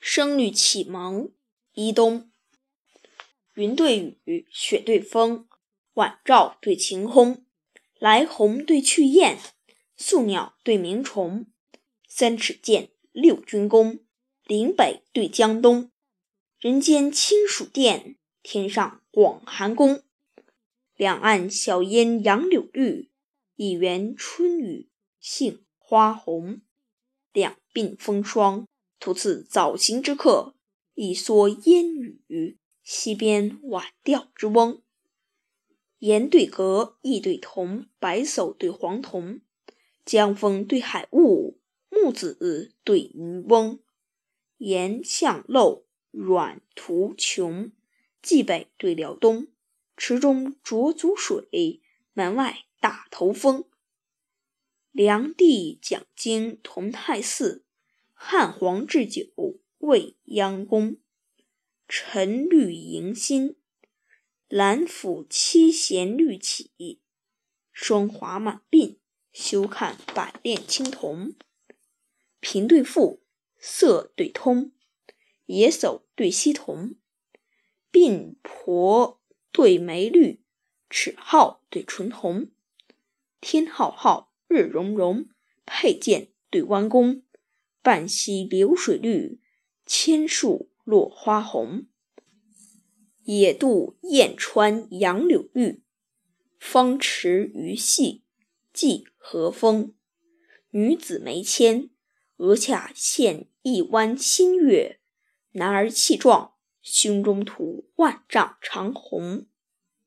声律启蒙，伊东。云对雨，雪对风，晚照对晴空，来鸿对去雁，宿鸟对鸣虫，三尺剑，六钧弓，岭北对江东，人间清暑殿，天上广寒宫。两岸晓烟杨柳绿，一园春雨杏花红。两鬓风霜，徒次早行之客，一蓑烟雨，溪边晚钓之翁。岩对阁，意对桐，白叟对黄桐，江风对海雾，木子对渔翁。岩向漏，软途穷，冀北对辽东，池中濯足水，门外大头风。梁帝讲经同泰寺，汉皇置酒未央宫。沉绿迎新，兰府七弦绿起，霜华满鬓，休看百炼青铜。贫对富，色对通，野叟对溪童，鬓婆对眉绿，齿皓对唇红。天浩浩，日融融，佩剑对弯弓，半溪流水绿，千树落花红。野渡雁川杨柳绿，芳池鱼戏寄和风。女子眉纤，额下现一弯新月，男儿气壮，胸中吐万丈长虹。